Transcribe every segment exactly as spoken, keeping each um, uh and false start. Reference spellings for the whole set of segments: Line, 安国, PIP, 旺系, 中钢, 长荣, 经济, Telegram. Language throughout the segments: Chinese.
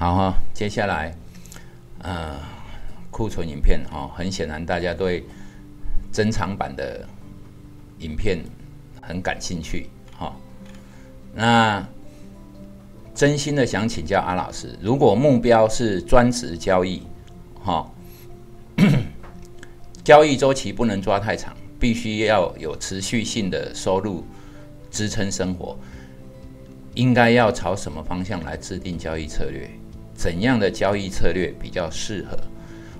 好哈、哦，接下来呃库存影片哈、哦，很显然大家对珍藏版的影片很感兴趣哈、哦。那真心的想请教阿老师，如果目标是专职交易哈、哦，交易周期不能抓太长，必须要有持续性的收入支撑生活。应该要朝什么方向来制定交易策略？怎样的交易策略比较适合？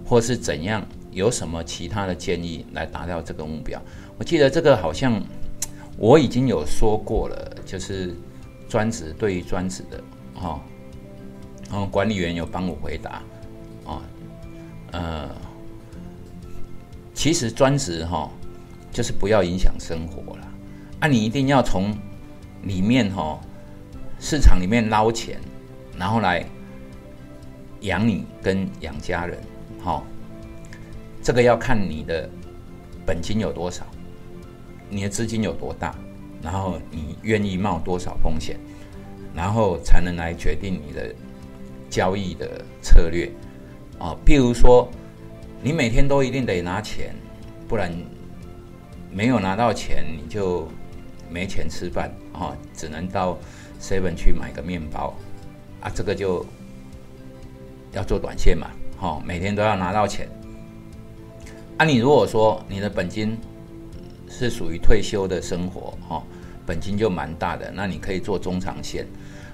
或是怎样？有什么其他的建议来达到这个目标？我记得这个好像我已经有说过了，就是专职对于专职的哦，哦，管理员有帮我回答哦，呃，其实专职哈、哦，就是不要影响生活了啊，你一定要从里面哈、哦。市场里面捞钱，然后来养你跟养家人，好、哦，这个要看你的本金有多少，你的资金有多大，然后你愿意冒多少风险，然后才能来决定你的交易的策略。哦，譬如说，你每天都一定得拿钱，不然没有拿到钱你就没钱吃饭啊、哦，只能到。seven 去买个面包，啊，这个就要做短线嘛，好、哦，每天都要拿到钱。啊，你如果说你的本金是属于退休的生活，哈、哦，本金就蛮大的，那你可以做中长线。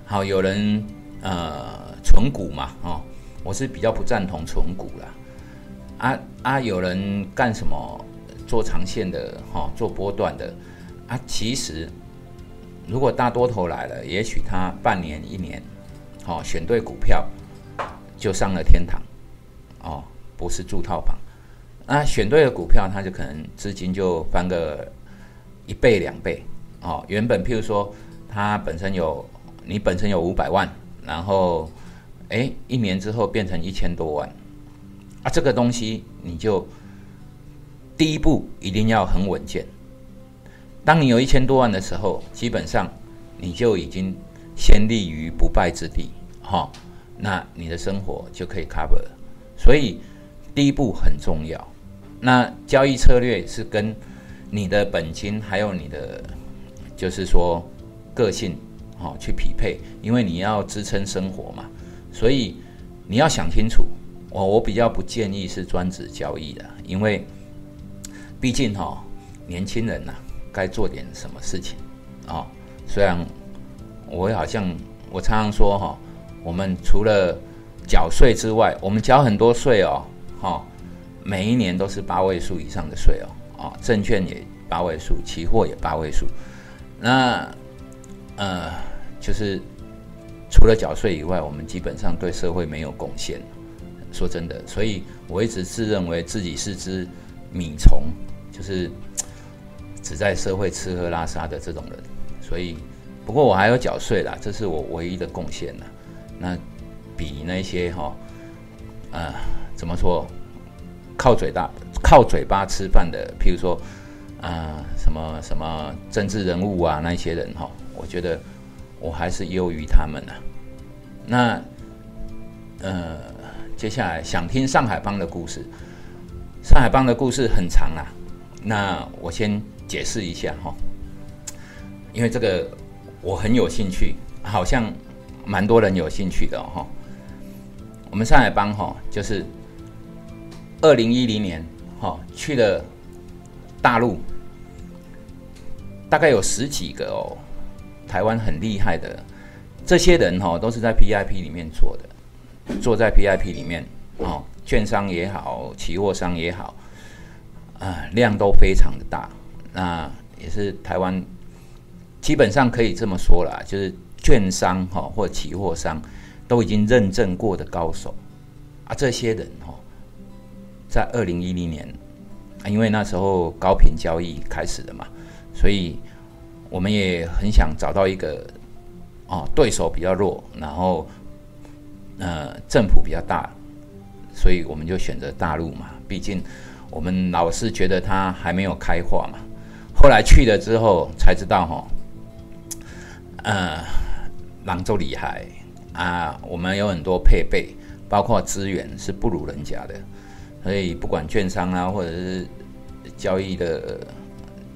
好，有人呃存股嘛，哦，我是比较不赞同存股啦。啊啊，有人干什么做长线的，哈、哦，做波段的，啊，其实。如果大多头来了，也许他半年一年，哦，选对股票就上了天堂，哦，不是住套房。那选对了股票，他就可能资金就翻个一倍两倍，哦，原本譬如说他本身有你本身有五百万，然后哎一年之后变成一千多万，啊，这个东西你就第一步一定要很稳健。当你有一千多万的时候，基本上你就已经先立于不败之地，哈、哦，那你的生活就可以 cover 了。所以第一步很重要。那交易策略是跟你的本金还有你的就是说个性，哦，去匹配，因为你要支撑生活嘛。所以你要想清楚，我、哦、我比较不建议是专职交易的，因为毕竟哈、哦、年轻人呐、啊。该做点什么事情，哦，虽然我好像我常常说哈、哦，我们除了缴税之外，我们缴很多税哦，哦，每一年都是八位数以上的税哦，哦，证券也八位数，期货也八位数，那呃，就是除了缴税以外，我们基本上对社会没有贡献，说真的，所以我一直自认为自己是只米虫，就是。只在社会吃喝拉撒的这种人，所以不过我还有缴税啦，这是我唯一的贡献啦。那比那些哈、哦，呃，怎么说，靠嘴巴靠嘴巴吃饭的，譬如说，呃，什么什么政治人物啊，那些人哈、哦，我觉得我还是优于他们啦、啊。那呃，接下来想听上海帮的故事，上海帮的故事很长啦、啊，那我先。解释一下哈，因为这个我很有兴趣，好像蛮多人有兴趣的哈。我们上海帮哈，就是二零一零年哈去了大陆，大概有十几个哦，台湾很厉害的这些人哈，都是在 P I P 里面做的，做在 P I P 里面哦，券商也好，期货商也好，啊、呃、量都非常的大。那也是台湾，基本上可以这么说啦，就是券商哈、哦、或期货商都已经认证过的高手啊，这些人哈、哦，在二零一零年、啊，因为那时候高频交易开始了嘛，所以我们也很想找到一个哦对手比较弱，然后呃政府比较大，所以我们就选择大陆嘛，毕竟我们老是觉得它还没有开化嘛。后来去了之后才知道哈、哦，呃，人很厉害，啊，我们有很多配备，包括资源是不如人家的，所以不管券商啊，或者是交易的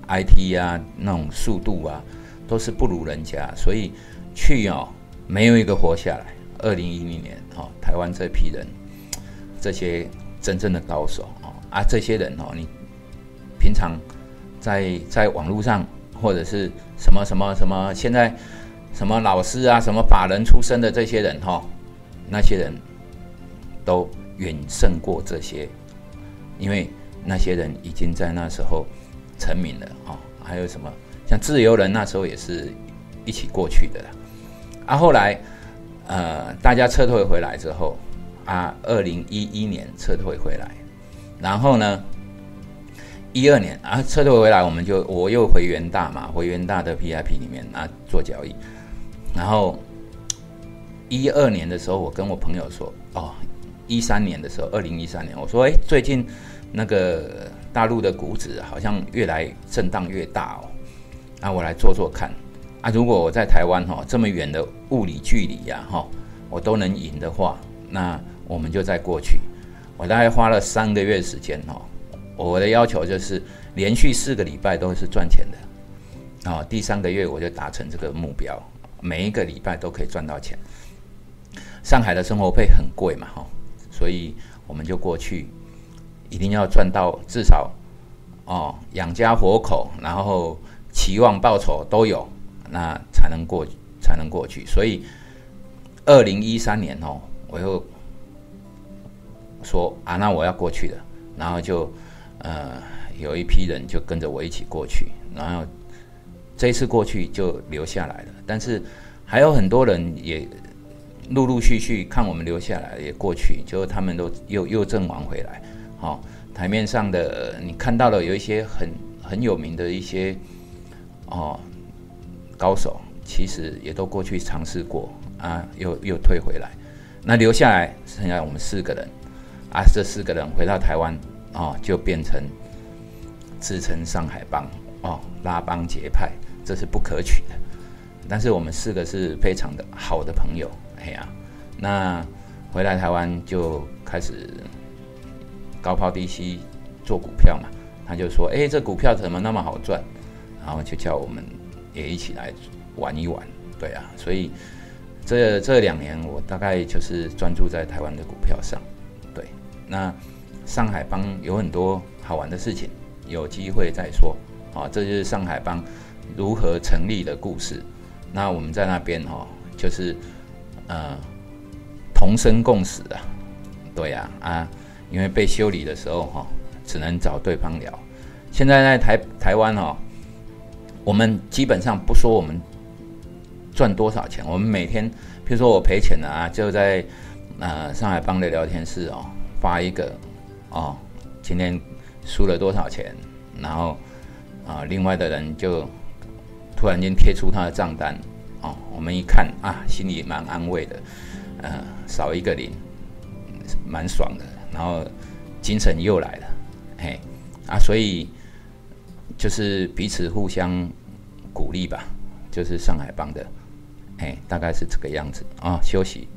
I T 啊，那种速度啊，都是不如人家，所以去哦，没有一个活下来。二零一零年哦，台湾这批人，这些真正的高手哦啊，这些人哦，你平常在在网络上或者是什么什么什么，现在什么老师啊，什么法人出身的这些人哈、哦，那些人都远胜过这些，因为那些人已经在那时候成名了哦。还有什么像自由人那时候也是一起过去的啦，啊，后来。呃，大家撤退回来之后，啊，二零一一年撤退回来，然后呢，一二年啊撤退回来，我们就我又回元大嘛，回元大的 P I P 里面啊做交易，然后一二年的时候，我跟我朋友说，哦，一三年的时候，二零一三年，我说，哎，最近那个大陆的股指好像越来震荡越大哦，啊，我来做做看。啊，如果我在台湾、哦、这么远的物理距离啊、哦、我都能赢的话，那我们就再过去。我大概花了三个月时间、哦、我的要求就是连续四个礼拜都是赚钱的、哦、第三个月我就达成这个目标，每一个礼拜都可以赚到钱。上海的生活费很贵嘛、哦、所以我们就过去一定要赚到至少、哦、养家活口，然后期望报酬都有，那才能过才能过去。所以二零一三年哦，我又说啊，那我要过去了，然后就呃有一批人就跟着我一起过去，然后这一次过去就留下来了。但是还有很多人也陆陆续续看我们留下来也过去，就他们都又又阵亡回来。好、哦，台面上的你看到了有一些很很有名的一些哦。高手其实也都过去尝试过啊，又又退回来，那留下来剩下我们四个人啊，这四个人回到台湾哦，就变成自称上海帮哦，拉帮结派，这是不可取的。但是我们四个是非常的好的朋友，哎呀、啊，那回来台湾就开始高抛低吸做股票嘛，他就说，哎，这股票怎么那么好赚？然后就叫我们。也一起来玩一玩，对啊，所以这这两年我大概就是专注在台湾的股票上，对。那上海帮有很多好玩的事情，有机会再说啊、哦。这就是上海帮如何成立的故事。那我们在那边哈、哦，就是呃同生共死啊，对啊啊，因为被修理的时候哈、哦，只能找对方聊。现在在台台湾哦。我们基本上不说我们赚多少钱，我们每天，譬如说我赔钱了啊，就在呃上海帮的聊天室哦发一个哦，今天输了多少钱，然后啊、呃、另外的人就突然间贴出他的账单哦，我们一看啊，心里蛮安慰的，呃少一个零，蛮爽的，然后精神又来了，嘿啊，所以。就是彼此互相鼓励吧，就是上海帮的，哎，大概是这个样子啊、哦。休息。